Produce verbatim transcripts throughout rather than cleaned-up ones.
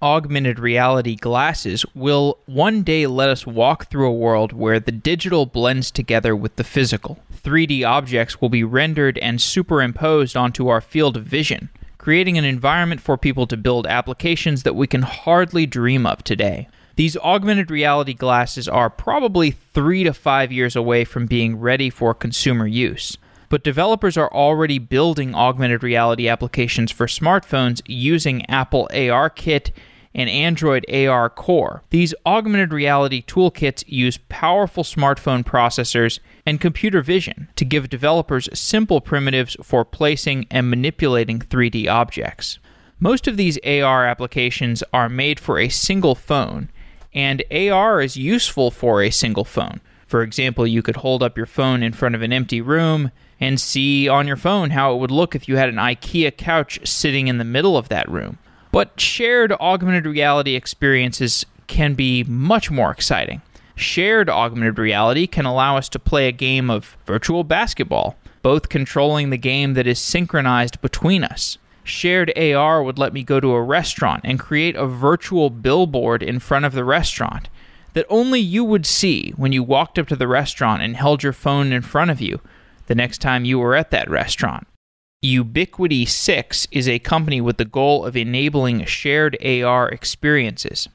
augmented reality glasses will one day let us walk through a world where the digital blends together with the physical. three D objects will be rendered and superimposed onto our field of vision, creating an environment for people to build applications that we can hardly dream of today. These augmented reality glasses are probably three to five years away from being ready for consumer use. But developers are already building augmented reality applications for smartphones using Apple ARKit and Android A R Core. These augmented reality toolkits use powerful smartphone processors and computer vision to give developers simple primitives for placing and manipulating three D objects. Most of these A R applications are made for a single phone, and A R is useful for a single phone. For example, you could hold up your phone in front of an empty room and see on your phone how it would look if you had an IKEA couch sitting in the middle of that room. But shared augmented reality experiences can be much more exciting. Shared augmented reality can allow us to play a game of virtual basketball, both controlling the game that is synchronized between us. Shared A R would let me go to a restaurant and create a virtual billboard in front of the restaurant that only you would see when you walked up to the restaurant and held your phone in front of you the next time you were at that restaurant. Ubiquity six is a company with the goal of enabling shared A R experiences.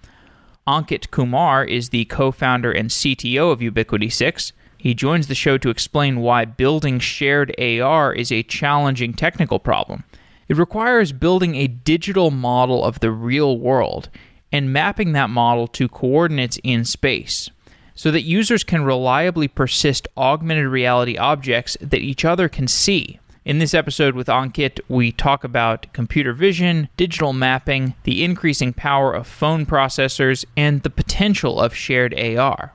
Ankit Kumar is the co-founder and C T O of Ubiquity six. He joins the show to explain why building shared A R is a challenging technical problem. It requires building a digital model of the real world and mapping that model to coordinates in space, so that users can reliably persist augmented reality objects that each other can see. In this episode with Ankit, we talk about computer vision, digital mapping, the increasing power of phone processors, and the potential of shared A R.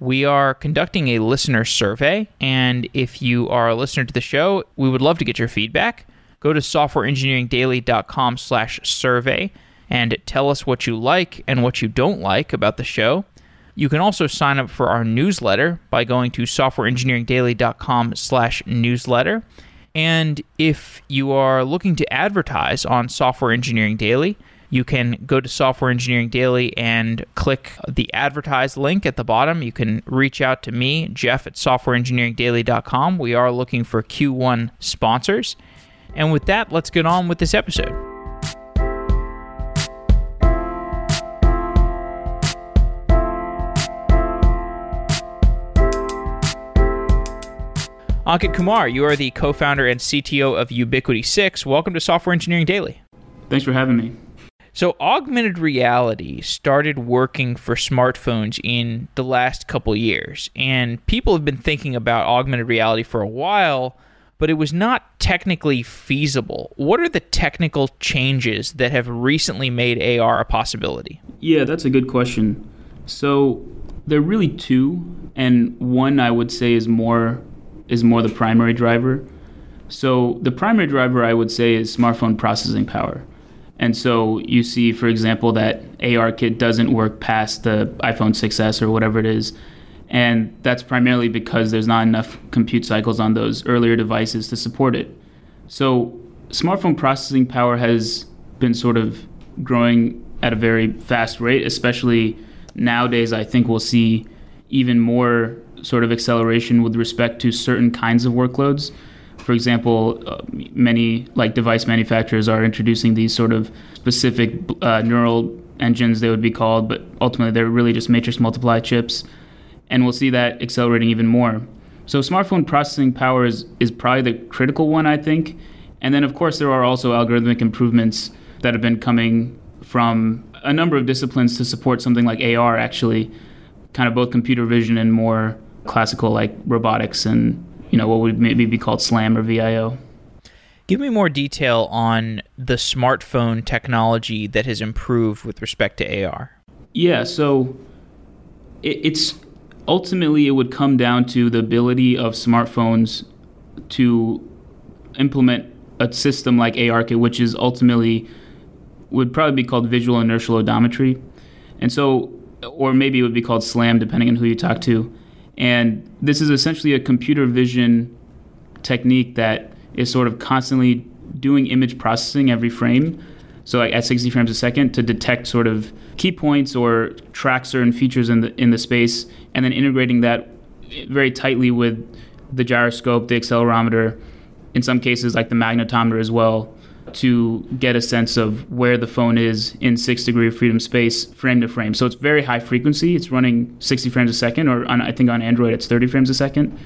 We are conducting a listener survey, and if you are a listener to the show, we would love to get your feedback. Go to softwareengineeringdaily.com slash survey and tell us what you like and what you don't like about the show. You can also sign up for our newsletter by going to softwareengineeringdaily.com slash newsletter. And if you are looking to advertise on Software Engineering Daily, you can go to Software Engineering Daily and click the advertise link at the bottom. You can reach out to me, Jeff, at softwareengineeringdaily dot com. We are looking for Q one sponsors. And with that, let's get on with this episode. Ankit Kumar, you are the co-founder and C T O of Ubiquity six. Welcome to Software Engineering Daily. Thanks for having me. So augmented reality started working for smartphones in the last couple years, and people have been thinking about augmented reality for a while, but it was not technically feasible. What are the technical changes that have recently made A R a possibility? Yeah, that's a good question. So there are really two, and one I would say is more... is more the primary driver. So the primary driver, I would say, is smartphone processing power. And so you see, for example, that ARKit doesn't work past the iPhone six S or whatever it is. And that's primarily because there's not enough compute cycles on those earlier devices to support it. So smartphone processing power has been sort of growing at a very fast rate, especially nowadays. I think we'll see even more sort of acceleration with respect to certain kinds of workloads. For example, uh, many like device manufacturers are introducing these sort of specific uh, neural engines, they would be called, but ultimately they're really just matrix multiply chips. And we'll see that accelerating even more. So smartphone processing power is, is probably the critical one, I think. And then, of course, there are also algorithmic improvements that have been coming from a number of disciplines to support something like A R, actually, kind of both computer vision and more classical like robotics and, you know, what would maybe be called SLAM or V I O. Give me more detail on the smartphone technology that has improved with respect to A R. Yeah, so it, it's ultimately it would come down to the ability of smartphones to implement a system like ARKit, which is ultimately would probably be called visual inertial odometry. And so, or maybe it would be called SLAM depending on who you talk to. And this is essentially a computer vision technique that is sort of constantly doing image processing every frame. so like at sixty frames a second, to detect sort of key points or track certain features in the in the space, and then integrating that very tightly with the gyroscope, the accelerometer, in some cases like the magnetometer as well, to get a sense of where the phone is in six degree of freedom space, frame to frame. So it's very high frequency. It's running sixty frames a second, or on, I think on Android it's thirty frames a second.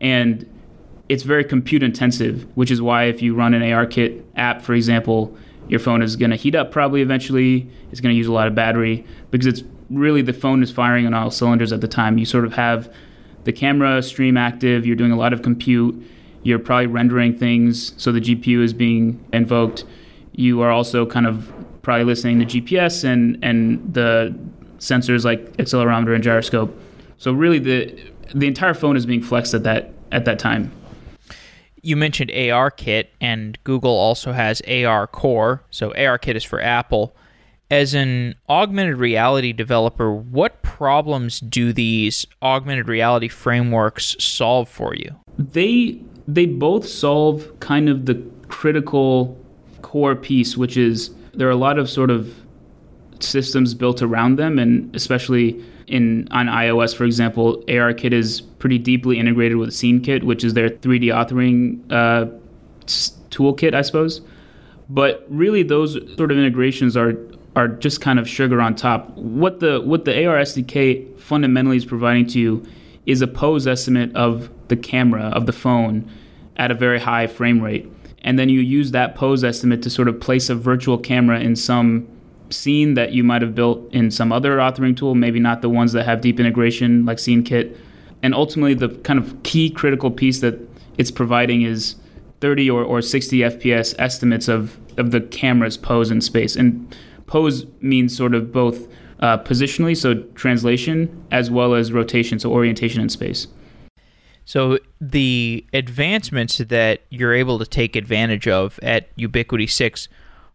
And it's very compute intensive, which is why if you run an ARKit app, for example, your phone is going to heat up probably eventually. It's going to use a lot of battery because it's really the phone is firing on all cylinders at the time. You sort of have the camera stream active. You're doing a lot of compute. You're probably rendering things, so the G P U is being invoked. You are also kind of probably listening to G P S and, and the sensors like accelerometer and gyroscope. So really, the the entire phone is being flexed at that at that time. You mentioned ARKit, and Google also has A R Core. So ARKit is for Apple. As an augmented reality developer, what problems do these augmented reality frameworks solve for you? They They both solve kind of the critical core piece, which is there are a lot of sort of systems built around them, and especially in on iOS, for example, ARKit is pretty deeply integrated with SceneKit, which is their three D authoring uh, toolkit, I suppose. But really, those sort of integrations are are just kind of sugar on top. What the what the A R S D K fundamentally is providing to you is a pose estimate of the camera, of the phone, at a very high frame rate. And then you use that pose estimate to sort of place a virtual camera in some scene that you might have built in some other authoring tool, maybe not the ones that have deep integration like SceneKit. And ultimately, the kind of key critical piece that it's providing is thirty or, or sixty F P S estimates of, of the camera's pose in space. And pose means sort of both uh, positionally, so translation, as well as rotation, so orientation in space. So the advancements that you're able to take advantage of at Ubiquity six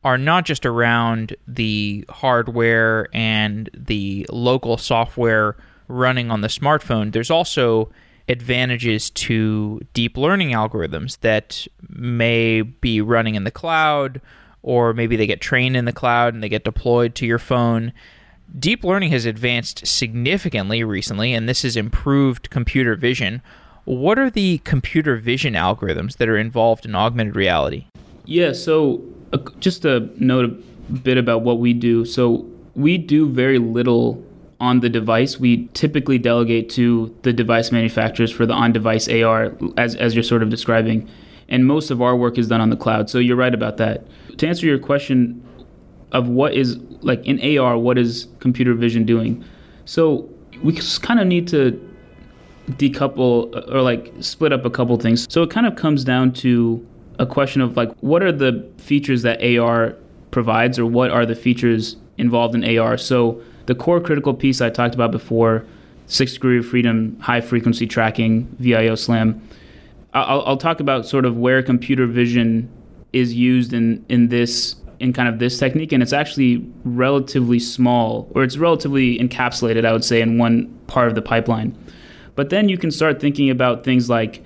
are not just around the hardware and the local software running on the smartphone. There's also advantages to deep learning algorithms that may be running in the cloud, or maybe they get trained in the cloud and they get deployed to your phone. Deep learning has advanced significantly recently, and this has improved computer vision. What are the computer vision algorithms that are involved in augmented reality? Yeah, so uh, just to note a bit about what we do. So we do very little on the device. We typically delegate to the device manufacturers for the on-device A R, as as you're sort of describing. And most of our work is done on the cloud. So you're right about that. To answer your question of what is, like in A R, what is computer vision doing? So we just kind of need to decouple or like split up a couple things. So it kind of comes down to a question of like, what are the features that A R provides, or what are the features involved in A R? So the core critical piece I talked about before, six degree of freedom, high frequency tracking, V I O, SLAM. I'll, I'll talk about sort of where computer vision is used in, in this, in kind of this technique. And it's actually relatively small, or it's relatively encapsulated, I would say, in one part of the pipeline. But then you can start thinking about things like,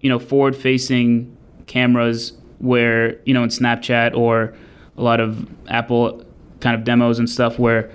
you know, forward-facing cameras where, you know, in Snapchat or a lot of Apple kind of demos and stuff where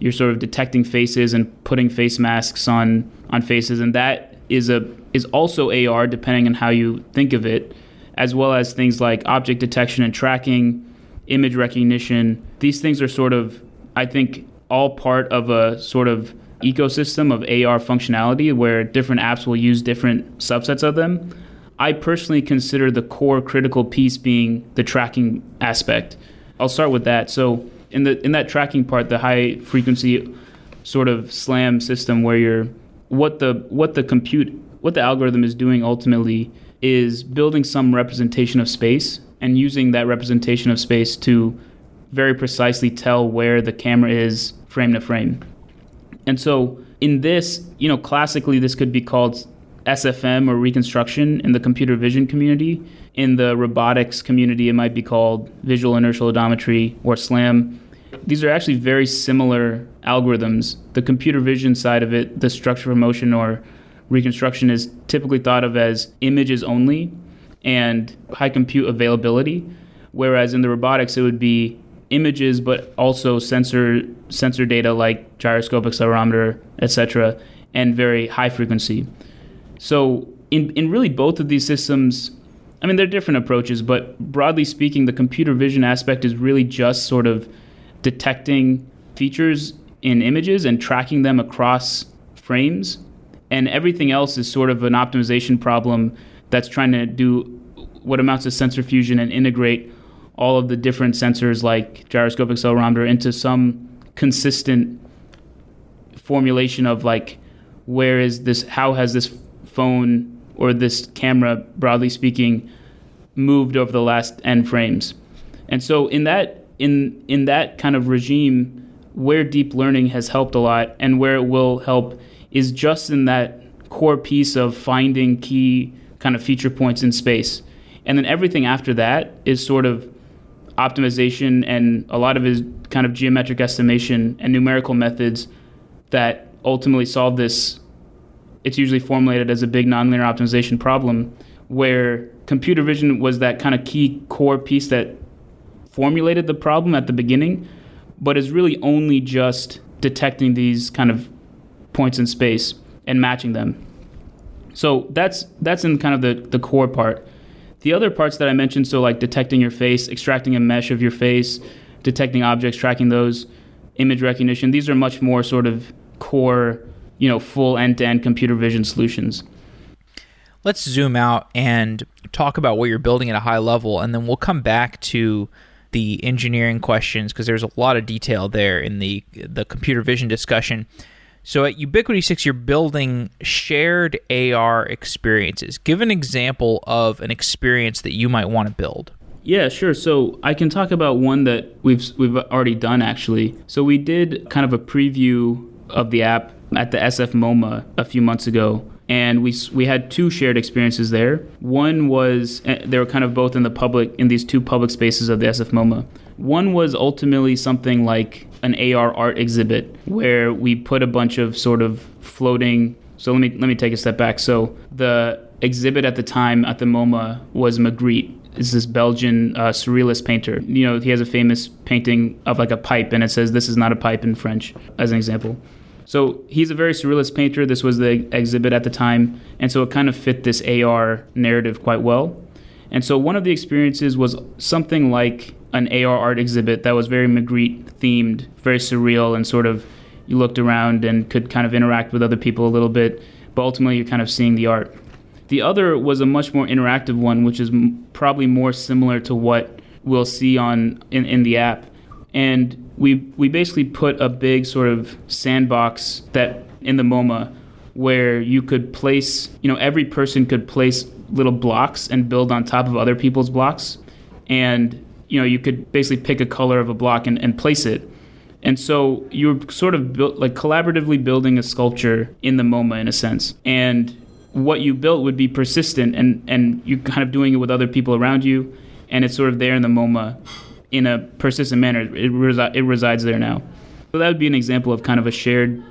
you're sort of detecting faces and putting face masks on, on faces. And that is a is also A R, depending on how you think of it, as well as things like object detection and tracking, image recognition. These things are sort of, I think, all part of a sort of ecosystem of A R functionality where different apps will use different subsets of them. I personally consider the core critical piece being the tracking aspect. I'll start with that. So in the in that tracking part, the high frequency sort of SLAM system where you're what the what the compute what the algorithm is doing ultimately is building some representation of space and using that representation of space to very precisely tell where the camera is frame to frame. And so in this, you know, classically, this could be called S F M or reconstruction in the computer vision community. In the robotics community, it might be called visual inertial odometry or SLAM. These are actually very similar algorithms. The computer vision side of it, the structure for motion or reconstruction, is typically thought of as images only and high compute availability. Whereas in the robotics, it would be images, but also sensor sensor data like gyroscope, accelerometer, et cetera, and very high frequency. So in in really both of these systems, I mean, they're different approaches, but broadly speaking, the computer vision aspect is really just sort of detecting features in images and tracking them across frames. And everything else is sort of an optimization problem that's trying to do what amounts to sensor fusion and integrate all of the different sensors like gyroscope, accelerometer into some consistent formulation of like, where is this, how has this phone or this camera, broadly speaking, moved over the last n frames? And so in that in in that kind of regime, where deep learning has helped a lot and where it will help is just in that core piece of finding key kind of feature points in space. And then everything after that is sort of optimization, and a lot of it is kind of geometric estimation and numerical methods that ultimately solve this. It's usually formulated as a big nonlinear optimization problem where computer vision was that kind of key core piece that formulated the problem at the beginning, but is really only just detecting these kind of points in space and matching them. So that's that's in kind of the, the core part. The other parts that I mentioned, so like detecting your face, extracting a mesh of your face, detecting objects, tracking those, image recognition, these are much more sort of core, you know, full end-to-end computer vision solutions. Let's zoom out and talk about what you're building at a high level, and then we'll come back to the engineering questions because there's a lot of detail there in the the computer vision discussion. So at Ubiquity six, you're building shared A R experiences. Give an example of an experience that you might want to build. Yeah, sure. So I can talk about one that we've we've already done, actually. So we did kind of a preview of the app at the S F MoMA a few months ago, and we we had two shared experiences there. One was, they were kind of both in the public, in these two public spaces of the S F MoMA. One was ultimately something like an A R art exhibit where we put a bunch of sort of floating. So let me let me take a step back. So the exhibit at the time at the MoMA was Magritte. It's this Belgian uh, surrealist painter. You know, he has a famous painting of like a pipe, and it says "This is not a pipe" in French, as an example. So he's a very surrealist painter. This was the exhibit at the time, and so it kind of fit this A R narrative quite well. And so one of the experiences was something like an A R art exhibit that was very Magritte themed, very surreal, and sort of you looked around and could kind of interact with other people a little bit, but ultimately you're kind of seeing the art. The other was a much more interactive one, which is m- probably more similar to what we'll see on in, in the app. And we we basically put a big sort of sandbox that in the MoMA where you could place, you know, every person could place little blocks and build on top of other people's blocks. And you know, you could basically pick a color of a block and, and place it. And so you're sort of built, like collaboratively building a sculpture in the MoMA in a sense. And what you built would be persistent, and, and you're kind of doing it with other people around you, and it's sort of there in the MoMA in a persistent manner. It, resi- it resides there now. So that would be an example of kind of a shared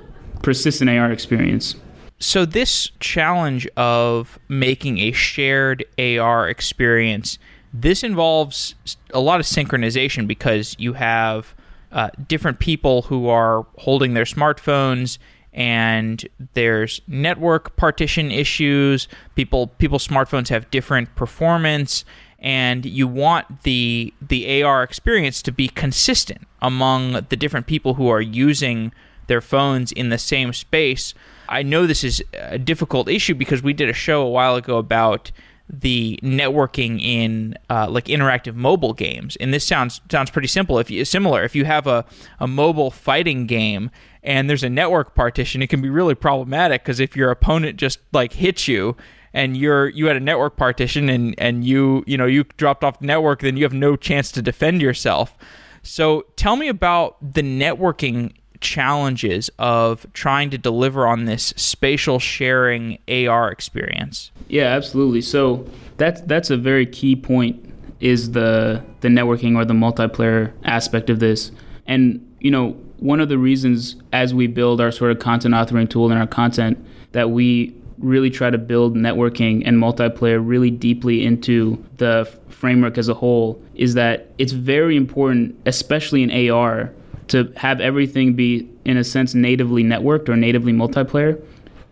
persistent A R experience. So this challenge of making a shared A R experience, this involves a lot of synchronization because you have uh, different people who are holding their smartphones, and there's network partition issues. People, people's smartphones have different performance, and you want the the A R experience to be consistent among the different people who are using their phones in the same space. I know this is a difficult issue because we did a show a while ago about the networking in uh, like interactive mobile games, and this sounds sounds pretty simple. If you similar, if you have a, a mobile fighting game and there's a network partition, it can be really problematic because if your opponent just like hits you and you're you had a network partition and and you you know you dropped off the network, then you have no chance to defend yourself. So tell me about the networking challenges of trying to deliver on this spatial sharing A R experience. Yeah, absolutely. So that's that's a very key point, is the the networking or the multiplayer aspect of this. And you know, one of the reasons as we build our sort of content authoring tool and our content that we really try to build networking and multiplayer really deeply into the framework as a whole is that it's very important, especially in A R, to have everything be, in a sense, natively networked or natively multiplayer.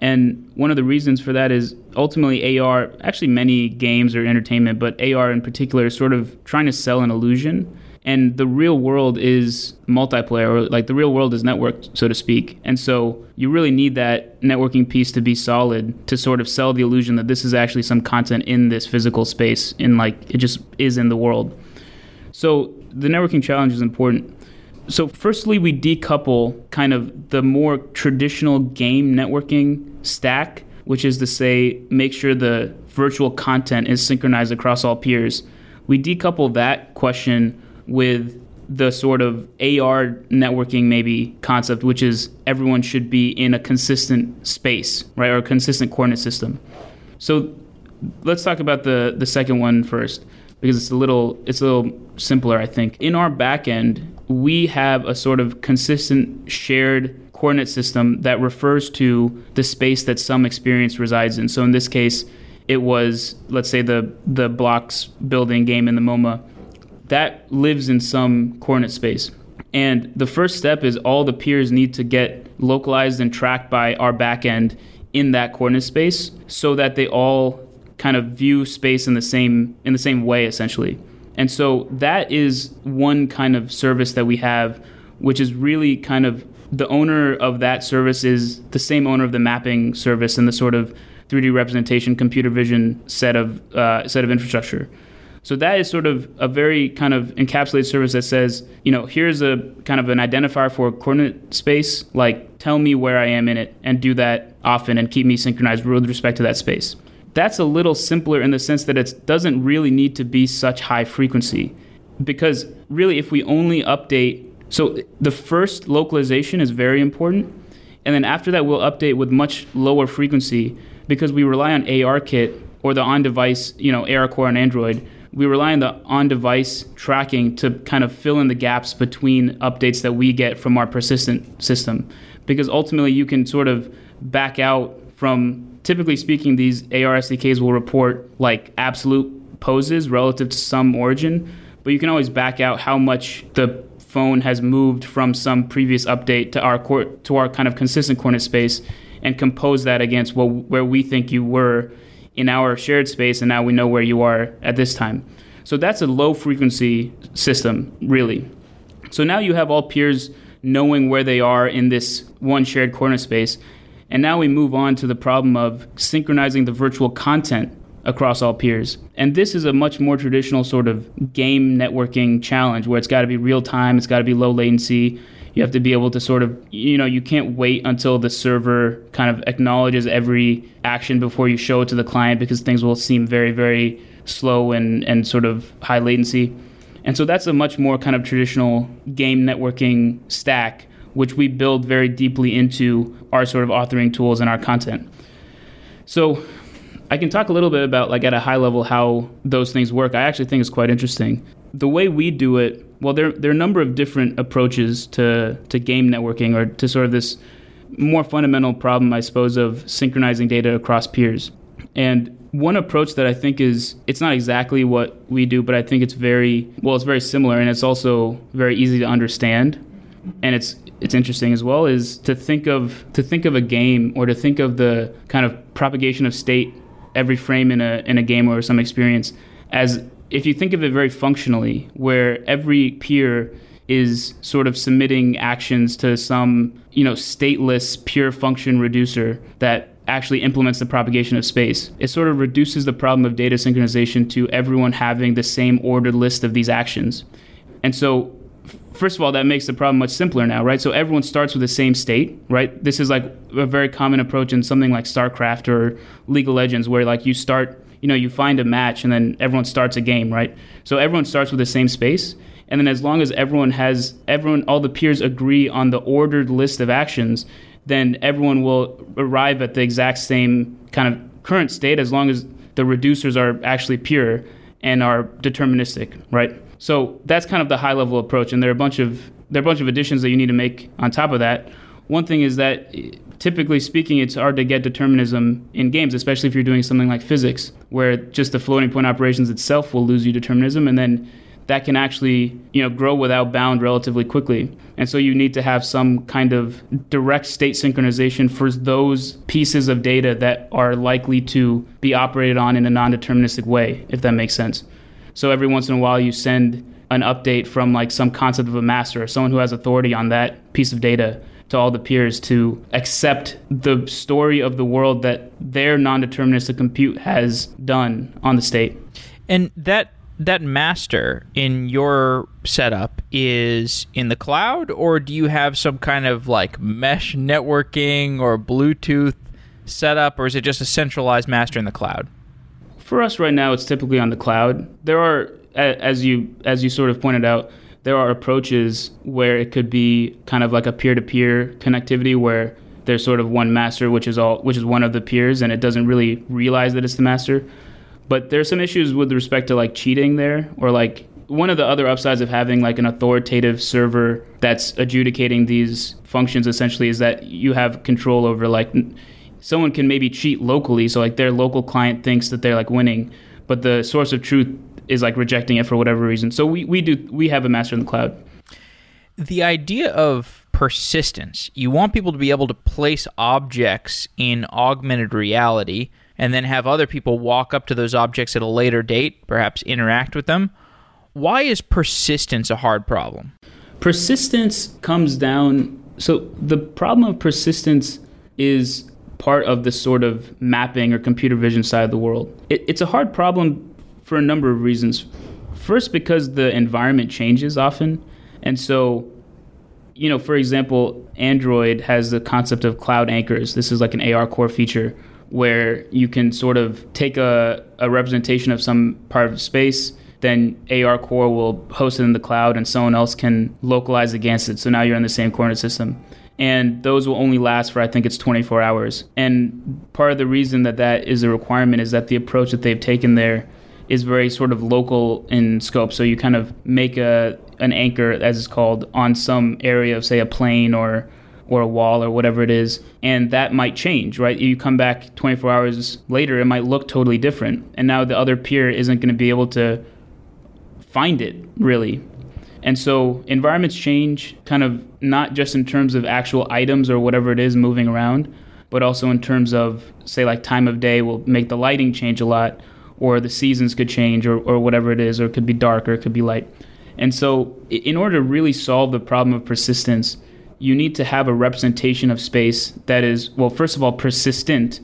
And one of the reasons for that is ultimately A R, actually many games or entertainment, but A R in particular is sort of trying to sell an illusion. And the real world is multiplayer, or like the real world is networked, so to speak. And so you really need that networking piece to be solid to sort of sell the illusion that this is actually some content in this physical space, and like it just is in the world. So the networking challenge is important. So firstly, we decouple kind of the more traditional game networking stack, which is to say make sure the virtual content is synchronized across all peers. We decouple that question with the sort of A R networking maybe concept, which is everyone should be in a consistent space, right, or a consistent coordinate system. So let's talk about the, the second one first, because it's a little it's a little simpler, I think. In our backend, we have a sort of consistent shared coordinate system that refers to the space that some experience resides in. So in this case, it was, let's say, the the blocks building game in the MoMA. That lives in some coordinate space. And the first step is all the peers need to get localized and tracked by our backend in that coordinate space so that they all kind of view space in the same in the same way, essentially. And so that is one kind of service that we have, which is really kind of the owner of that service is the same owner of the mapping service and the sort of three D representation, computer vision set of uh, set of infrastructure. So that is sort of a very kind of encapsulated service that says, you know, here's a kind of an identifier for a coordinate space, like tell me where I am in it and do that often and keep me synchronized with respect to that space. That's a little simpler in the sense that it doesn't really need to be such high frequency, because really if we only update, so the first localization is very important, and then after that we'll update with much lower frequency because we rely on ARKit or the on-device, you know, A R Core on Android. We rely on the on-device tracking to kind of fill in the gaps between updates that we get from our persistent system, because ultimately you can sort of back out from, typically speaking, these A R S D Ks will report like absolute poses relative to some origin, but you can always back out how much the phone has moved from some previous update to our core, to our kind of consistent coordinate space, and compose that against what, where we think you were in our shared space, and now we know where you are at this time. So that's a low frequency system, really. So now you have all peers knowing where they are in this one shared coordinate space. And now we move on to the problem of synchronizing the virtual content across all peers. And this is a much more traditional sort of game networking challenge where it's got to be real time, it's got to be low latency. You have to be able to sort of, you know, you can't wait until the server kind of acknowledges every action before you show it to the client, because things will seem very, very slow and, and sort of high latency. And so that's a much more kind of traditional game networking stack, which we build very deeply into our sort of authoring tools and our content. So I can talk a little bit about, like, at a high level how those things work. I actually think it's quite interesting. The way we do it, well, there, there are a number of different approaches to, to game networking, or to sort of this more fundamental problem, I suppose, of synchronizing data across peers. And one approach that I think is, it's not exactly what we do, but I think it's very, well, it's very similar, and it's also very easy to understand. And it's it's interesting as well, is to think of to think of a game, or to think of the kind of propagation of state, every frame in a in a game or some experience, as if you think of it very functionally, where every peer is sort of submitting actions to some, you know, stateless pure function reducer that actually implements the propagation of space. It sort of reduces the problem of data synchronization to everyone having the same ordered list of these actions. And so first of all, that makes the problem much simpler now, right? So everyone starts with the same state, right? This is like a very common approach in something like StarCraft or League of Legends, where like you start, you know, you find a match and then everyone starts a game, right? So everyone starts with the same space. And then as long as everyone has, everyone, all the peers agree on the ordered list of actions, then everyone will arrive at the exact same kind of current state, as long as the reducers are actually pure and are deterministic, right? So that's kind of the high-level approach, and there are a bunch of there are a bunch of additions that you need to make on top of that. One thing is that typically speaking, it's hard to get determinism in games, especially if you're doing something like physics, where just the floating point operations itself will lose you determinism, and then that can actually, you know, grow without bound relatively quickly. And so you need to have some kind of direct state synchronization for those pieces of data that are likely to be operated on in a non-deterministic way, if that makes sense. So every once in a while you send an update from like some concept of a master or someone who has authority on that piece of data to all the peers to accept the story of the world that their non-deterministic compute has done on the state. And that that master in your setup is in the cloud, or do you have some kind of like mesh networking or Bluetooth setup, or is it just a centralized master in the cloud? For us right now, it's typically on the cloud. There are, as you as you sort of pointed out, there are approaches where it could be kind of like a peer-to-peer connectivity where there's sort of one master, which is all which is one of the peers, and it doesn't really realize that it's the master. But there's some issues with respect to like cheating there, or like one of the other upsides of having like an authoritative server that's adjudicating these functions essentially is that you have control over like someone can maybe cheat locally, so like their local client thinks that they're like winning, but the source of truth is like rejecting it for whatever reason. So we, we do we have a master in the cloud. The idea of persistence, you want people to be able to place objects in augmented reality and then have other people walk up to those objects at a later date, perhaps interact with them. Why is persistence a hard problem? Persistence comes down... So the problem of persistence is part of the sort of mapping or computer vision side of the world. It, it's a hard problem for a number of reasons. First, because the environment changes often. And so, you know, for example, Android has the concept of cloud anchors. This is like an A R Core feature, where you can sort of take a, a representation of some part of space, then A R Core will host it in the cloud and someone else can localize against it. So now you're in the same coordinate system. And those will only last for, I think it's twenty-four hours. And part of the reason that that is a requirement is that the approach that they've taken there is very sort of local in scope. So you kind of make a an anchor, as it's called, on some area of, say, a plane or or a wall or whatever it is, and that might change, right? You come back twenty-four hours later, it might look totally different. And now the other peer isn't going to be able to find it, really. And so environments change, kind of not just in terms of actual items or whatever it is moving around, but also in terms of, say, like time of day will make the lighting change a lot, or the seasons could change, or, or whatever it is, or it could be dark or it could be light. And so in order to really solve the problem of persistence, you need to have a representation of space that is, well, first of all, persistent.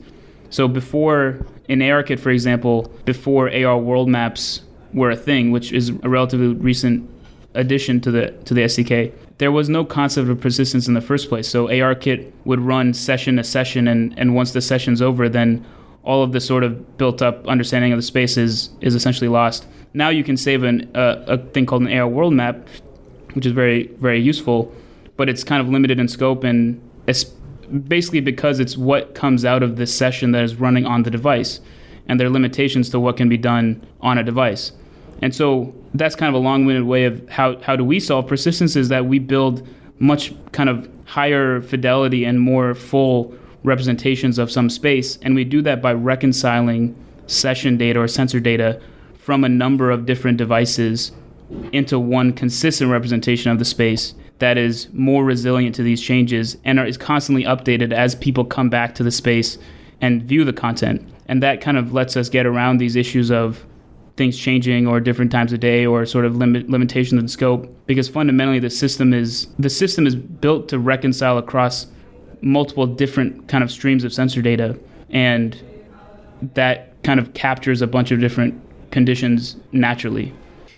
So before, in ARKit, for example, before A R world maps were a thing, which is a relatively recent addition to the to the S D K, there was no concept of persistence in the first place. So ARKit would run session to session, and, and once the session's over, then all of the sort of built-up understanding of the space is, is essentially lost. Now you can save an, uh, a thing called an A R world map, which is very, very useful, but it's kind of limited in scope, and it's basically because it's what comes out of this session that is running on the device, and there are limitations to what can be done on a device. And so that's kind of a long-winded way of how, how do we solve persistence, is that we build much kind of higher fidelity and more full representations of some space, and we do that by reconciling session data or sensor data from a number of different devices into one consistent representation of the space that is more resilient to these changes and are, is constantly updated as people come back to the space and view the content. And that kind of lets us get around these issues of things changing or different times of day or sort of limit, limitations in scope, because fundamentally the system is the system is built to reconcile across multiple different kind of streams of sensor data, and that kind of captures a bunch of different conditions naturally.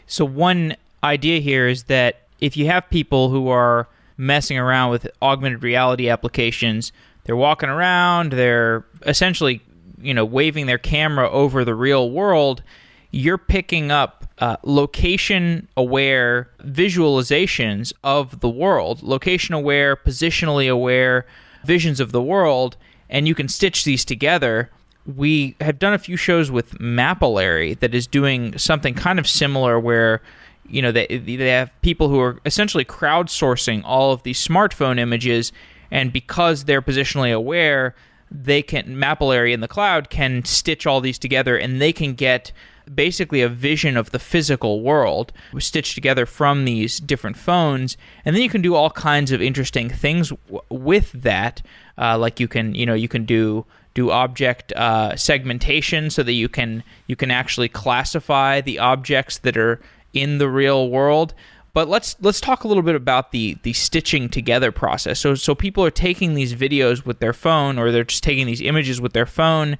So one idea here is that if you have people who are messing around with augmented reality applications, they're walking around, they're essentially, you know, waving their camera over the real world, you're picking up uh, location-aware visualizations of the world, location-aware, positionally aware visions of the world, and you can stitch these together. We have done a few shows with Mapillary that is doing something kind of similar where, you know, they, they have people who are essentially crowdsourcing all of these smartphone images And because they're positionally aware, they can, Mapillary in the cloud can stitch all these together, and they can get basically a vision of the physical world stitched together from these different phones. And then you can do all kinds of interesting things w- with that. Uh, like you can, you know, you can do do object uh, segmentation so that you can you can actually classify the objects that are in the real world. But let's let's talk a little bit about the the stitching together process. So so people are taking these videos with their phone, or they're just taking these images with their phone,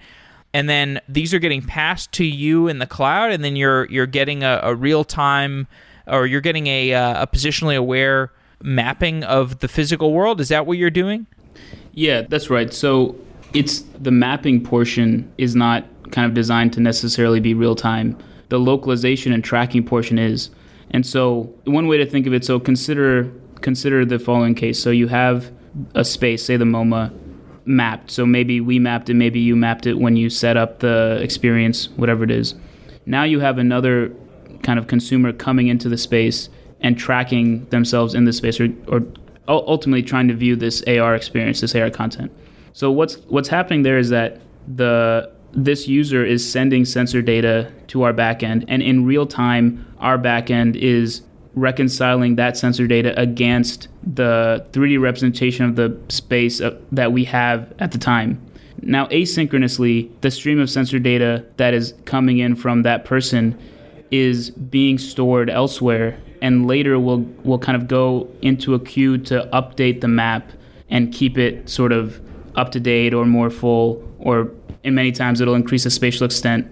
and then these are getting passed to you in the cloud, and then you're you're getting a, a real time, or you're getting a a positionally aware mapping of the physical world. Is that what you're doing? Yeah, that's right. So it's the mapping portion is not kind of designed to necessarily be real time. The localization and tracking portion is. And so one way to think of it, so consider consider the following case. So you have a space, say the MoMA, mapped. So maybe we mapped it, maybe you mapped it when you set up the experience, whatever it is. Now you have another kind of consumer coming into the space and tracking themselves in the space, or, or ultimately trying to view this A R experience, this A R content. So what's what's happening there is that the this user is sending sensor data to our backend, and in real time, our backend is reconciling that sensor data against the three D representation of the space that we have at the time. Now, asynchronously, the stream of sensor data that is coming in from that person is being stored elsewhere, and later will will kind of go into a queue to update the map and keep it sort of up to date or more full, or and many times it'll increase the spatial extent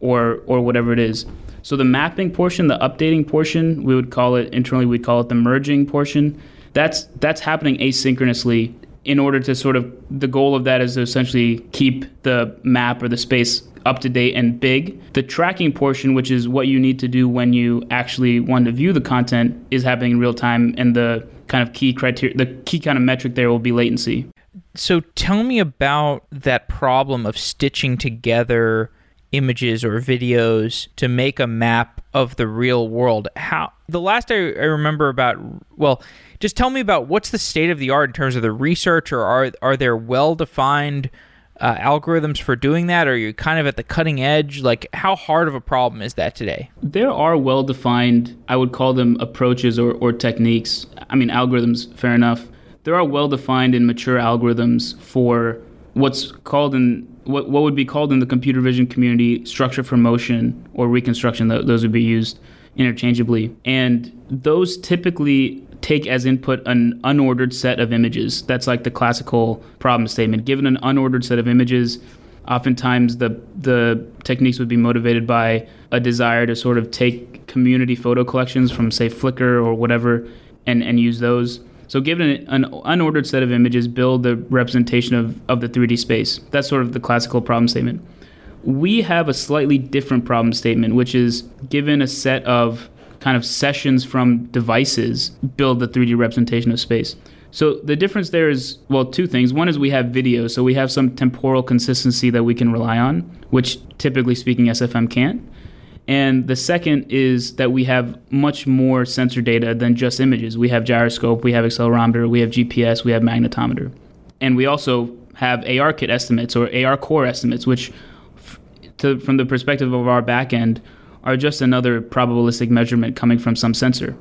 or or whatever it is. So the mapping portion, the updating portion, we would call it, internally we'd call it the merging portion. That's that's happening asynchronously in order to sort of, the goal of that is to essentially keep the map or the space up to date and big. The tracking portion, which is what you need to do when you actually want to view the content, is happening in real time, and the kind of key criteria, the key kind of metric there will be latency. So tell me about that problem of stitching together images or videos to make a map of the real world. How the last I, I remember about, well, just tell me about what's the state of the art in terms of the research, or are are there well-defined uh, algorithms for doing that? Or are you kind of at the cutting edge? Like, how hard of a problem is that today? There are well-defined, I would call them approaches or, or techniques. I mean, algorithms, fair enough. There are well-defined and mature algorithms for what's called in what what would be called in the computer vision community structure for motion or reconstruction. Those would be used interchangeably, and those typically take as input an unordered set of images. That's like the classical problem statement. Given an unordered set of images, oftentimes the the techniques would be motivated by a desire to sort of take community photo collections from, say, Flickr or whatever, and and use those. So given an unordered set of images, build the representation of, of the three D space. That's sort of the classical problem statement. We have a slightly different problem statement, which is given a set of kind of sessions from devices, build the three D representation of space. So the difference there is, well, two things. One is we have video, so we have some temporal consistency that we can rely on, which typically speaking S F M can't. And the second is that we have much more sensor data than just images. We have gyroscope, we have accelerometer, we have G P S, we have magnetometer. And we also have ARKit estimates or A R Core estimates, which f- to, from the perspective of our backend are just another probabilistic measurement coming from some sensor.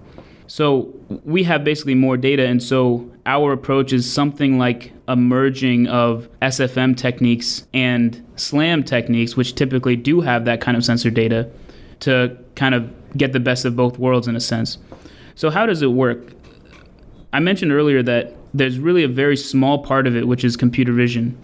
So we have basically more data, and so our approach is something like a merging of S F M techniques and SLAM techniques, which typically do have that kind of sensor data, to kind of get the best of both worlds in a sense. So how does it work? I mentioned earlier that there's really a very small part of it, which is computer vision.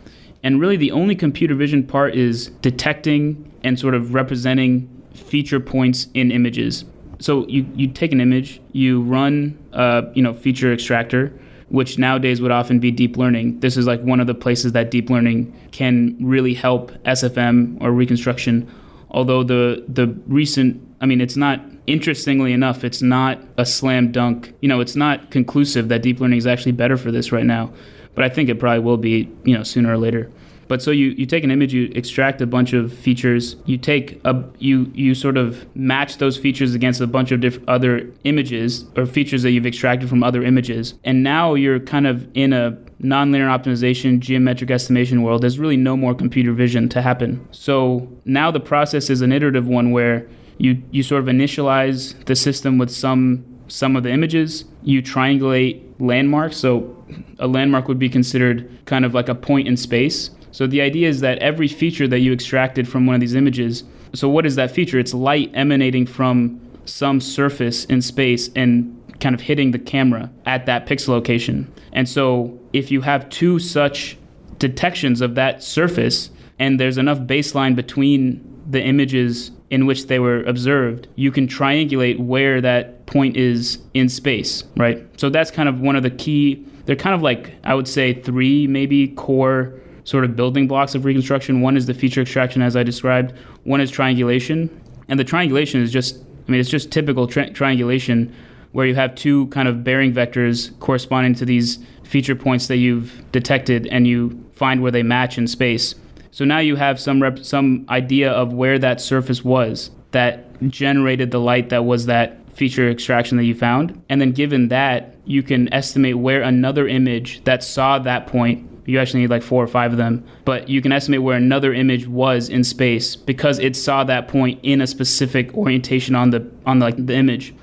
And really the only computer vision part is detecting and sort of representing feature points in images. So you, you take an image, you run a you know, feature extractor, which nowadays would often be deep learning. This is like one of the places that deep learning can really help S F M or reconstruction. Although the the recent, I mean, it's not, interestingly enough, it's not a slam dunk. You know, it's not conclusive that deep learning is actually better for this right now. But I think it probably will be, you know, sooner or later. But so you, you take an image, you extract a bunch of features, you take a, you you sort of match those features against a bunch of diff- other images or features that you've extracted from other images. And now you're kind of in a nonlinear optimization, geometric estimation world, there's really no more computer vision to happen. So now the process is an iterative one where you, you sort of initialize the system with some some of the images, you triangulate landmarks. So a landmark would be considered kind of like a point in space. So the idea is that every feature that you extracted from one of these images, so what is that feature? It's light emanating from some surface in space and kind of hitting the camera at that pixel location. And so if you have two such detections of that surface and there's enough baseline between the images in which they were observed, you can triangulate where that point is in space, right? So that's kind of one of the key, they're kind of like, I would say, three maybe core sort of building blocks of reconstruction. One is the feature extraction, as I described. One is triangulation. And the triangulation is just, I mean, it's just typical tri- triangulation where you have two kind of bearing vectors corresponding to these feature points that you've detected, and you find where they match in space. So now you have some rep- some idea of where that surface was that generated the light that was that feature extraction that you found. And then given that, you can estimate where another image that saw that point, you actually need like four or five of them, but you can estimate where another image was in space because it saw that point in a specific orientation on the on the, like, the image.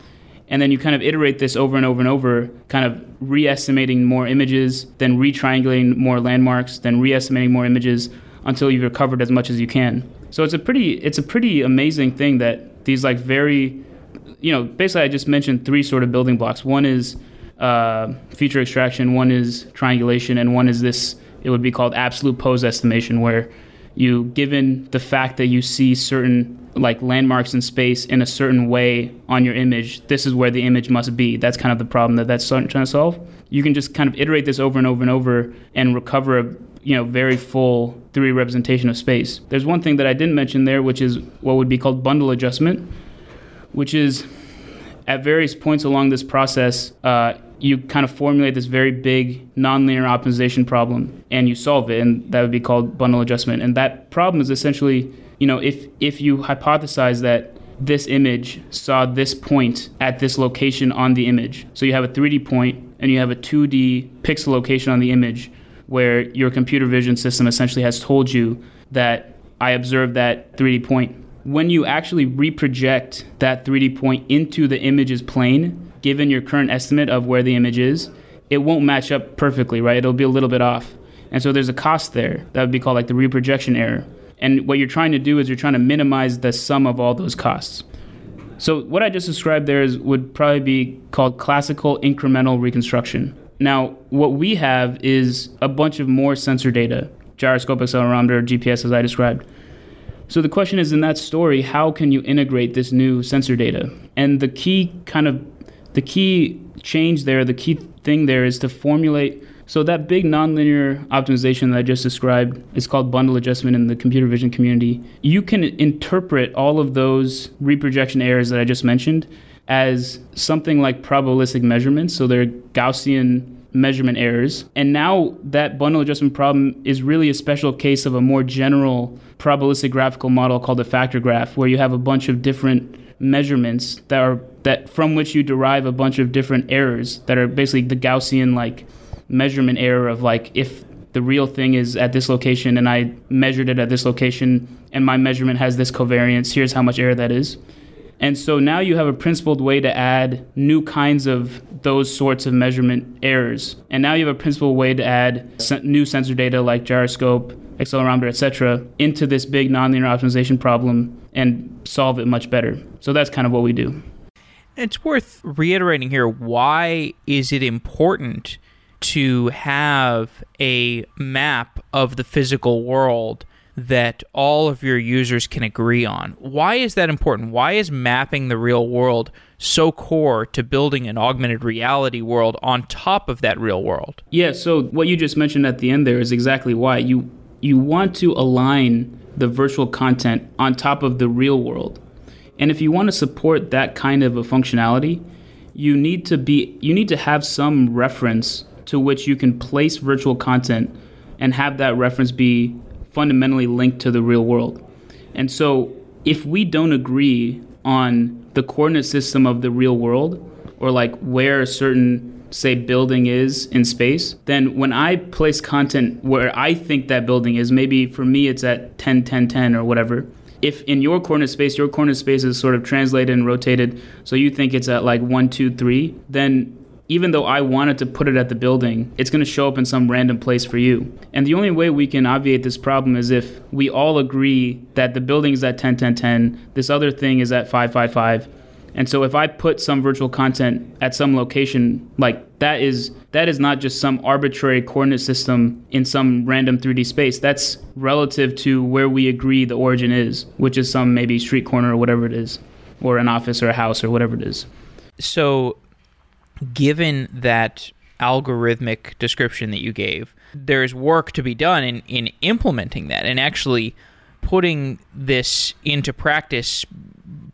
And then you kind of iterate this over and over and over, kind of re-estimating more images, then re-triangulating more landmarks, then re-estimating more images until you've recovered as much as you can. So it's a pretty it's a pretty amazing thing that these like very, you know, basically I just mentioned three sort of building blocks. One is uh, feature extraction, one is triangulation, and one is this, it would be called absolute pose estimation, where you, given the fact that you see certain like landmarks in space in a certain way on your image, this is where the image must be. That's kind of the problem that that's trying to solve. You can just kind of iterate this over and over and over and recover a, you know, very full three D representation of space. There's one thing that I didn't mention there, which is what would be called bundle adjustment, which is at various points along this process, uh, you kind of formulate this very big nonlinear optimization problem and you solve it, and that would be called bundle adjustment. And that problem is essentially, you know, if if you hypothesize that this image saw this point at this location on the image, so you have a three D point and you have a two D pixel location on the image where your computer vision system essentially has told you that I observed that three D point. When you actually reproject that three D point into the image's plane, given your current estimate of where the image is, it won't match up perfectly, right? It'll be a little bit off. And so there's a cost there. That would be called like the reprojection error. And what you're trying to do is you're trying to minimize the sum of all those costs. So what I just described there is would probably be called classical incremental reconstruction. Now, what we have is a bunch of more sensor data, gyroscope, accelerometer, G P S, as I described. So the question is, in that story, how can you integrate this new sensor data? And the key kind of, the key change there, the key thing there is to formulate. So that big nonlinear optimization that I just described is called bundle adjustment in the computer vision community. You can interpret all of those reprojection errors that I just mentioned as something like probabilistic measurements. So they're Gaussian measurement errors. And now that bundle adjustment problem is really a special case of a more general probabilistic graphical model called a factor graph, where you have a bunch of different measurements that are that from which you derive a bunch of different errors that are basically the Gaussian like measurement error of like, if the real thing is at this location and I measured it at this location and my measurement has this covariance, here's how much error that is. And so now you have a principled way to add new kinds of those sorts of measurement errors. And now you have a principled way to add new sensor data like gyroscope, accelerometer, et cetera into this big nonlinear optimization problem and solve it much better. So that's kind of what we do. It's worth reiterating here, why is it important to have a map of the physical world that all of your users can agree on? Why is that important? Why is mapping the real world so core to building an augmented reality world on top of that real world? Yeah, so what you just mentioned at the end there is exactly why. You you want to align the virtual content on top of the real world. And if you want to support that kind of a functionality, you need to be you need to have some reference to which you can place virtual content and have that reference be fundamentally linked to the real world. And so if we don't agree on the coordinate system of the real world, or like where a certain say building is in space, then when I place content where I think that building is, maybe for me it's at ten, ten, ten or whatever. If in your corner of space, your corner of space is sort of translated and rotated, so you think it's at like one, two, three, then even though I wanted to put it at the building, it's going to show up in some random place for you. And the only way we can obviate this problem is if we all agree that the building is at ten, ten, ten, this other thing is at five, five, five. And so if I put some virtual content at some location, like that is that is not just some arbitrary coordinate system in some random three D space. That's relative to where we agree the origin is, which is some maybe street corner or whatever it is, or an office or a house or whatever it is. So given that algorithmic description that you gave, there's work to be done in, in implementing that and actually putting this into practice,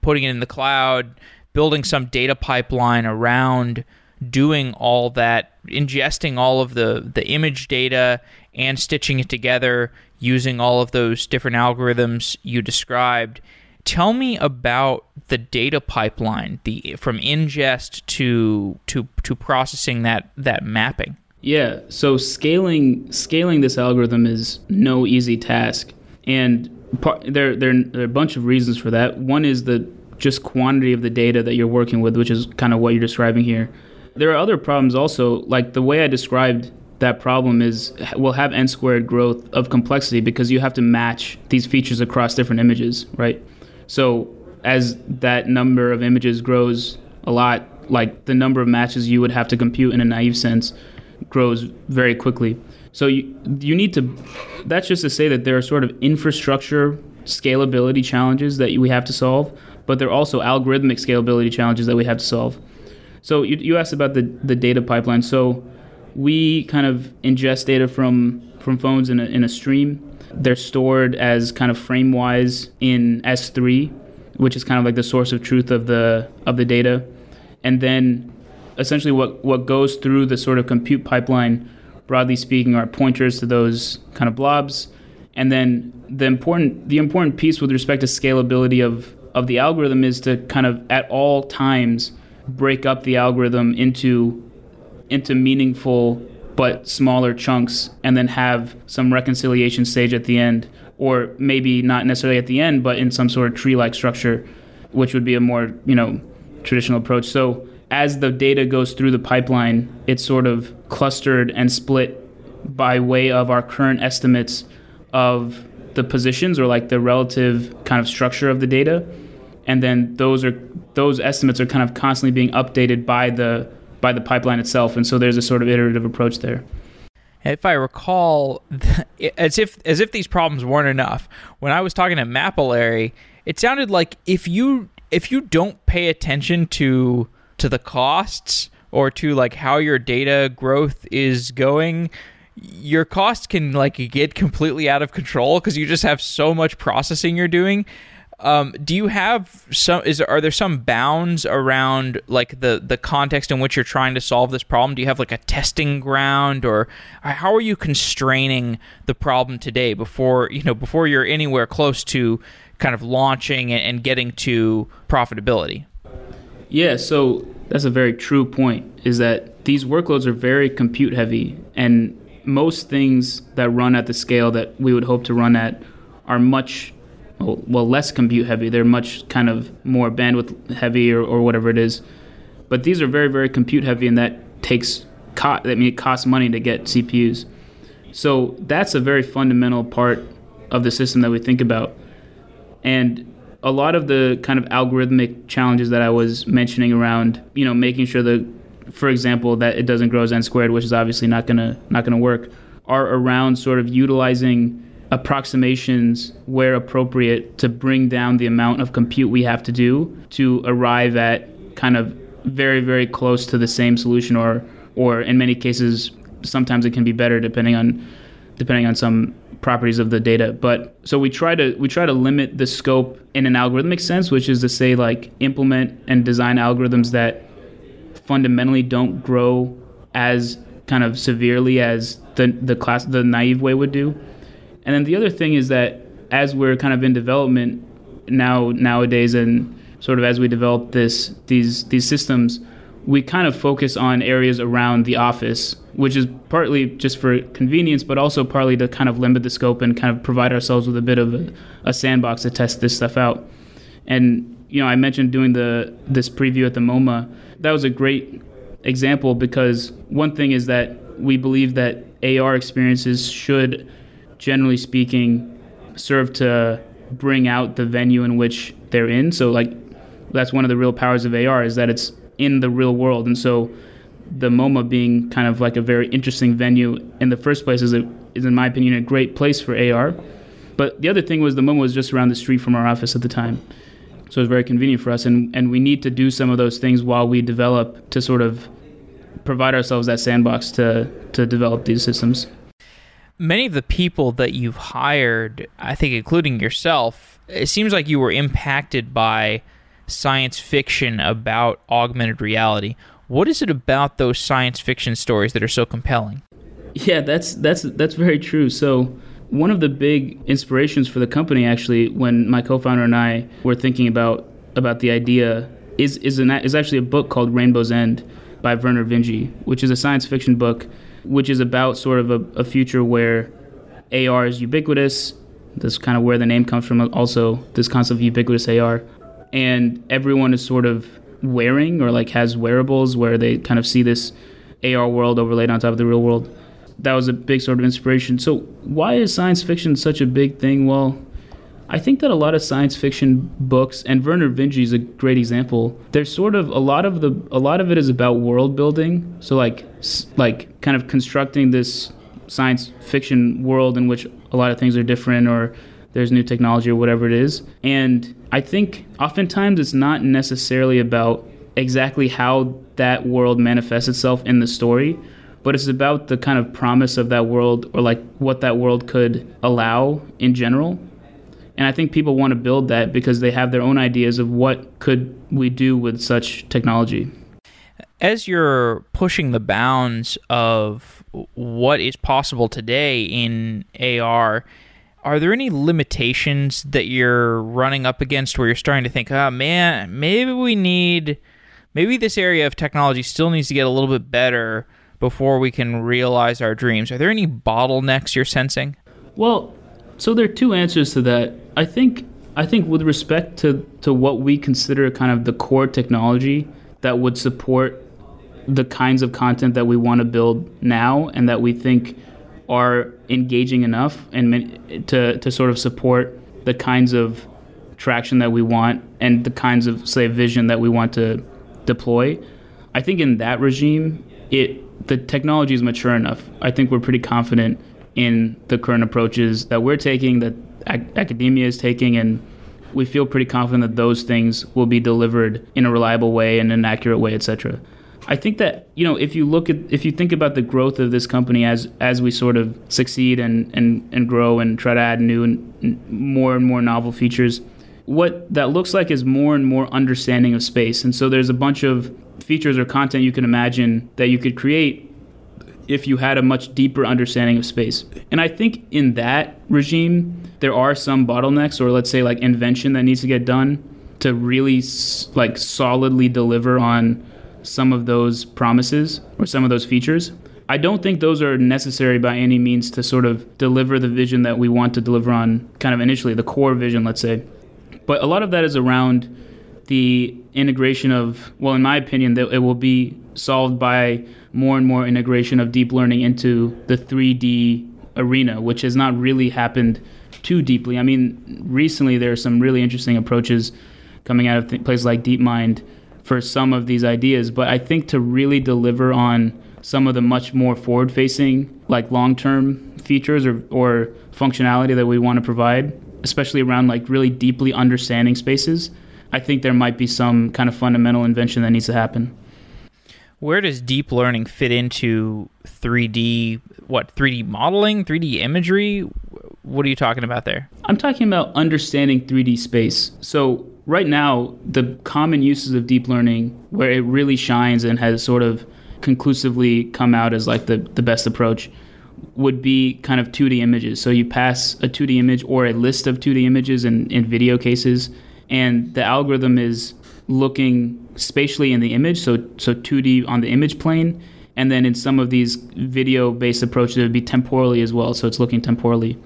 putting it in the cloud, building some data pipeline around doing all that, ingesting all of the, the image data and stitching it together using all of those different algorithms you described. Tell me about the data pipeline, the from ingest to to to processing that that mapping. Yeah, so scaling scaling this algorithm is no easy task, and part, there, there there are a bunch of reasons for that. One is the just quantity of the data that you're working with, which is kind of what you're describing here. There are other problems also, like the way I described that problem is we'll have n squared growth of complexity because you have to match these features across different images, right? So as that number of images grows a lot, like the number of matches you would have to compute in a naive sense grows very quickly. So you you need to, that's just to say that there are sort of infrastructure scalability challenges that we have to solve, but there are also algorithmic scalability challenges that we have to solve. So you, you asked about the, the data pipeline. So we kind of ingest data from, from phones in a, in a stream. They're stored as kind of frame-wise in S three, which is kind of like the source of truth of the of the data. And then essentially what, what goes through the sort of compute pipeline, broadly speaking, are pointers to those kind of blobs. And then the important the important piece with respect to scalability of, of the algorithm is to kind of at all times break up the algorithm into into meaningful but smaller chunks, and then have some reconciliation stage at the end, or maybe not necessarily at the end, but in some sort of tree-like structure, which would be a more, you know, traditional approach. So as the data goes through the pipeline, it's sort of clustered and split by way of our current estimates of the positions, or like the relative kind of structure of the data. And then those are those estimates are kind of constantly being updated by the by the pipeline itself, and so there's a sort of iterative approach there. If I recall, as if as if these problems weren't enough, when I was talking to Mapillary, it sounded like if you if you don't pay attention to to the costs or to like how your data growth is going, your costs can like get completely out of control because you just have so much processing you're doing. Um, do you have some? Is are there some bounds around like the, the context in which you're trying to solve this problem? Do you have like a testing ground, or how are you constraining the problem today before you know before you're anywhere close to kind of launching and getting to profitability? Yeah, so that's a very true point. Is that these workloads are very compute heavy, and most things that run at the scale that we would hope to run at are much. Well, less compute heavy. They're much kind of more bandwidth heavy, or, or whatever it is. But these are very, very compute heavy, and that takes co- I mean, it costs money to get C P Us. So that's a very fundamental part of the system that we think about. And a lot of the kind of algorithmic challenges that I was mentioning around, you know, making sure that, for example, that it doesn't grow as n squared, which is obviously not gonna not gonna work, are around sort of utilizing approximations where appropriate to bring down the amount of compute we have to do to arrive at kind of very, very close to the same solution, or or in many cases, sometimes it can be better depending on depending on some properties of the data. But so we try to we try to limit the scope in an algorithmic sense, which is to say like implement and design algorithms that fundamentally don't grow as kind of severely as the the class the naive way would do. And then the other thing is that as we're kind of in development now nowadays, and sort of as we develop this these these systems, we kind of focus on areas around the office, which is partly just for convenience, but also partly to kind of limit the scope and kind of provide ourselves with a bit of a, a sandbox to test this stuff out. And, you know, I mentioned doing the this preview at the MoMA. That was a great example because one thing is that we believe that A R experiences should, generally speaking, serve to bring out the venue in which they're in. So, like, that's one of the real powers of A R is that it's in the real world. And so the MoMA being kind of like a very interesting venue in the first place is, a, is in my opinion, a great place for A R. But the other thing was the MoMA was just around the street from our office at the time. So it was very convenient for us. And, and we need to do some of those things while we develop to sort of provide ourselves that sandbox to to develop these systems. Many of the people that you've hired, I think including yourself, it seems like you were impacted by science fiction about augmented reality. What is it about those science fiction stories that are so compelling? Yeah, that's that's that's very true. So one of the big inspirations for the company, actually, when my co-founder and I were thinking about about the idea, is is an is actually a book called Rainbow's End by Vernor Vinge, which is a science fiction book, which is about sort of a, a future where A R is ubiquitous. That's kind of where the name comes from. Also, this concept of ubiquitous A R. And everyone is sort of wearing or like has wearables where they kind of see this A R world overlaid on top of the real world. That was a big sort of inspiration. So why is science fiction such a big thing? Well, I think that a lot of science fiction books, and Vernor Vinge is a great example, there's sort of a lot of the a lot of it is about world building. So like like kind of constructing this science fiction world in which a lot of things are different or there's new technology or whatever it is. And I think oftentimes it's not necessarily about exactly how that world manifests itself in the story, but it's about the kind of promise of that world or like what that world could allow in general. And I think people want to build that because they have their own ideas of what could we do with such technology. As you're pushing the bounds of what is possible today in A R, are there any limitations that you're running up against where you're starting to think, oh man, maybe we need, maybe this area of technology still needs to get a little bit better before we can realize our dreams? Are there any bottlenecks you're sensing? Well, so there are two answers to that. I think I think with respect to, to what we consider kind of the core technology that would support the kinds of content that we want to build now and that we think are engaging enough and to to sort of support the kinds of traction that we want and the kinds of, say, vision that we want to deploy. I think in that regime, it the technology is mature enough. I think we're pretty confident in the current approaches that we're taking, that ac- academia is taking, and we feel pretty confident that those things will be delivered in a reliable way and an accurate way, et cetera. I think that, you know, if you look at, if you think about the growth of this company as as we sort of succeed and, and, and grow and try to add new and more and more novel features, what that looks like is more and more understanding of space. And so there's a bunch of features or content you can imagine that you could create if you had a much deeper understanding of space. And I think in that regime, there are some bottlenecks or let's say like invention that needs to get done to really like solidly deliver on some of those promises or some of those features. I don't think those are necessary by any means to sort of deliver the vision that we want to deliver on kind of initially, the core vision, let's say. But a lot of that is around the integration of, well, in my opinion, that it will be solved by more and more integration of deep learning into the three D arena, which has not really happened too deeply. I mean, recently there are some really interesting approaches coming out of th- places like DeepMind for some of these ideas, but I think to really deliver on some of the much more forward-facing, like long-term features or, or functionality that we want to provide, especially around like really deeply understanding spaces, I think there might be some kind of fundamental invention that needs to happen. Where does deep learning fit into three D, what, three D modeling, three D imagery? What are you talking about there? I'm talking about understanding three D space. So right now, the common uses of deep learning, where it really shines and has sort of conclusively come out as like the, the best approach, would be kind of two D images. So you pass a two D image or a list of two D images in, in video cases, and the algorithm is looking spatially in the image, so so two D on the image plane, and then in some of these video-based approaches, it would be temporally as well, so it's looking temporally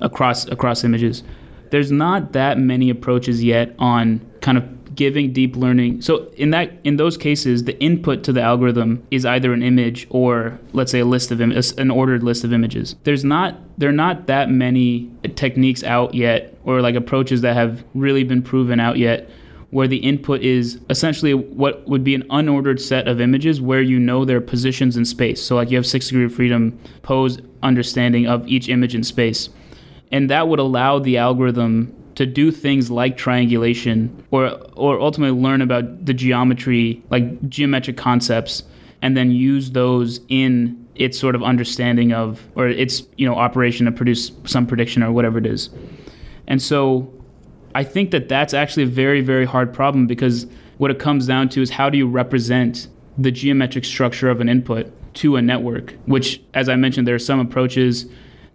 across across images. There's not that many approaches yet on kind of giving deep learning. So in that in those cases, the input to the algorithm is either an image or, let's say, a list of im- an ordered list of images. There's not there are not that many techniques out yet, or like approaches that have really been proven out yet, where the input is essentially what would be an unordered set of images where you know their positions in space. So like you have six degree of freedom pose understanding of each image in space. And that would allow the algorithm to do things like triangulation or or ultimately learn about the geometry, like geometric concepts, and then use those in its sort of understanding of, or its, you know, operation to produce some prediction or whatever it is. And so I think that that's actually a very, very hard problem, because what it comes down to is how do you represent the geometric structure of an input to a network, which, as I mentioned, there are some approaches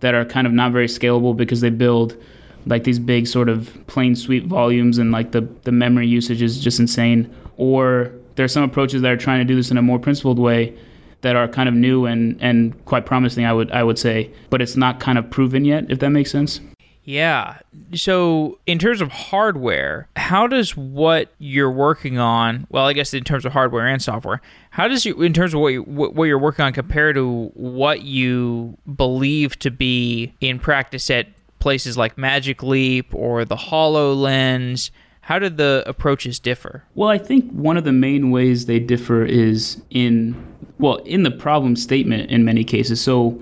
that are kind of not very scalable because they build like these big sort of plane sweep volumes, and like the, the memory usage is just insane. Or there are some approaches that are trying to do this in a more principled way that are kind of new and, and quite promising, I would I would say, but it's not kind of proven yet, if that makes sense. Yeah. So in terms of hardware, how does what you're working on, well, I guess in terms of hardware and software, how does you, in terms of what, you, what you're working on compare to what you believe to be in practice at places like Magic Leap or the HoloLens? How did the approaches differ? Well, I think one of the main ways they differ is in, well, in the problem statement in many cases. So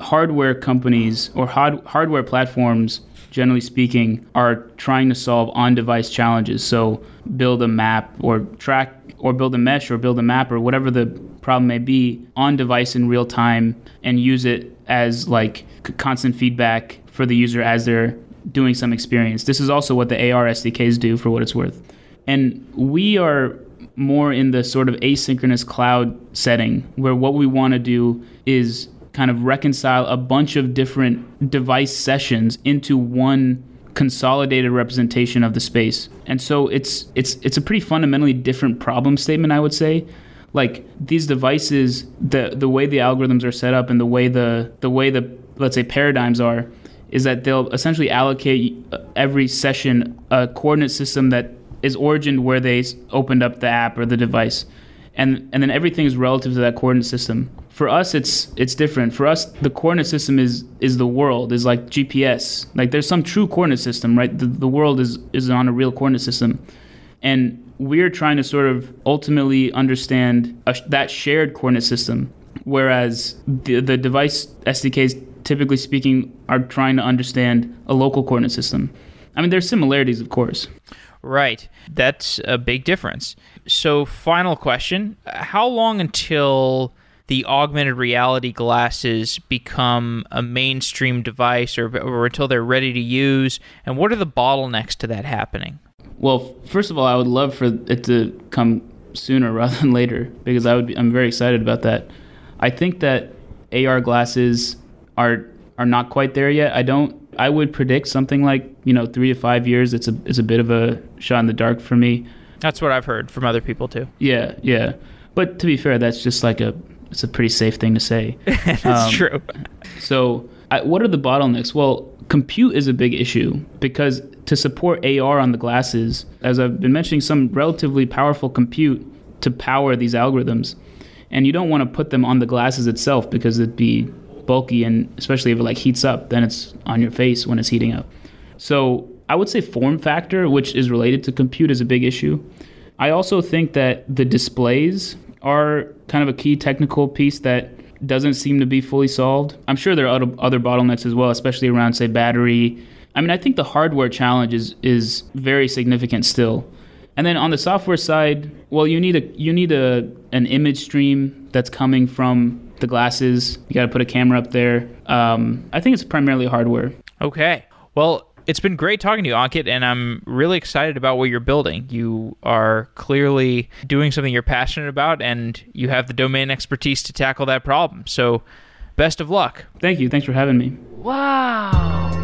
hardware companies or hard, hardware platforms, generally speaking, are trying to solve on-device challenges. So build a map or track or build a mesh or build a map or whatever the problem may be on device in real time, and use it as like c- constant feedback for the user as they're doing some experience. This is also what the A R S D Ks do, for what it's worth. And we are more in the sort of asynchronous cloud setting, where what we want to do is kind of reconcile a bunch of different device sessions into one consolidated representation of the space. And so it's it's it's a pretty fundamentally different problem statement, I would say. Like these devices, the the way the algorithms are set up and the way the the way the let's say paradigms are, is that they'll essentially allocate every session a coordinate system that is origined where they opened up the app or the device. And and then everything is relative to that coordinate system. For us, it's it's different. For us, the coordinate system is is the world, is like G P S. Like there's some true coordinate system, right? The, the world is, is on a real coordinate system. And we're trying to sort of ultimately understand a, that shared coordinate system, whereas the, the device S D Ks, typically speaking, are trying to understand a local coordinate system. I mean, there's similarities, of course. Right. That's a big difference. So final question, how long until the augmented reality glasses become a mainstream device, or, or until they're ready to use? And what are the bottlenecks to that happening? Well, first of all, I would love for it to come sooner rather than later, because I would be, I'm very excited about that. I think that A R glasses are are not quite there yet. I don't. I would predict something like, you know, three to five years. It's a it's a bit of a shot in the dark for me. That's what I've heard from other people too. Yeah, yeah. But to be fair, that's just like a it's a pretty safe thing to say. That's um, true. So I, what are the bottlenecks? Well, compute is a big issue, because to support A R on the glasses, as I've been mentioning, some relatively powerful compute to power these algorithms. And you don't want to put them on the glasses itself, because it'd be bulky, and especially if it like heats up, then it's on your face when it's heating up. So I would say form factor, which is related to compute, is a big issue. I also think that the displays are kind of a key technical piece that doesn't seem to be fully solved. I'm sure there are other bottlenecks as well, especially around, say, battery. I mean, I think the hardware challenge is is very significant still. And then on the software side, well, you need a you need a an image stream that's coming from the glasses. You got to put a camera up there. Um, I think it's primarily hardware. Okay. Well, it's been great talking to you, Ankit, and I'm really excited about what you're building. You are clearly doing something you're passionate about, and you have the domain expertise to tackle that problem. So, best of luck. Thank you. Thanks for having me. Wow.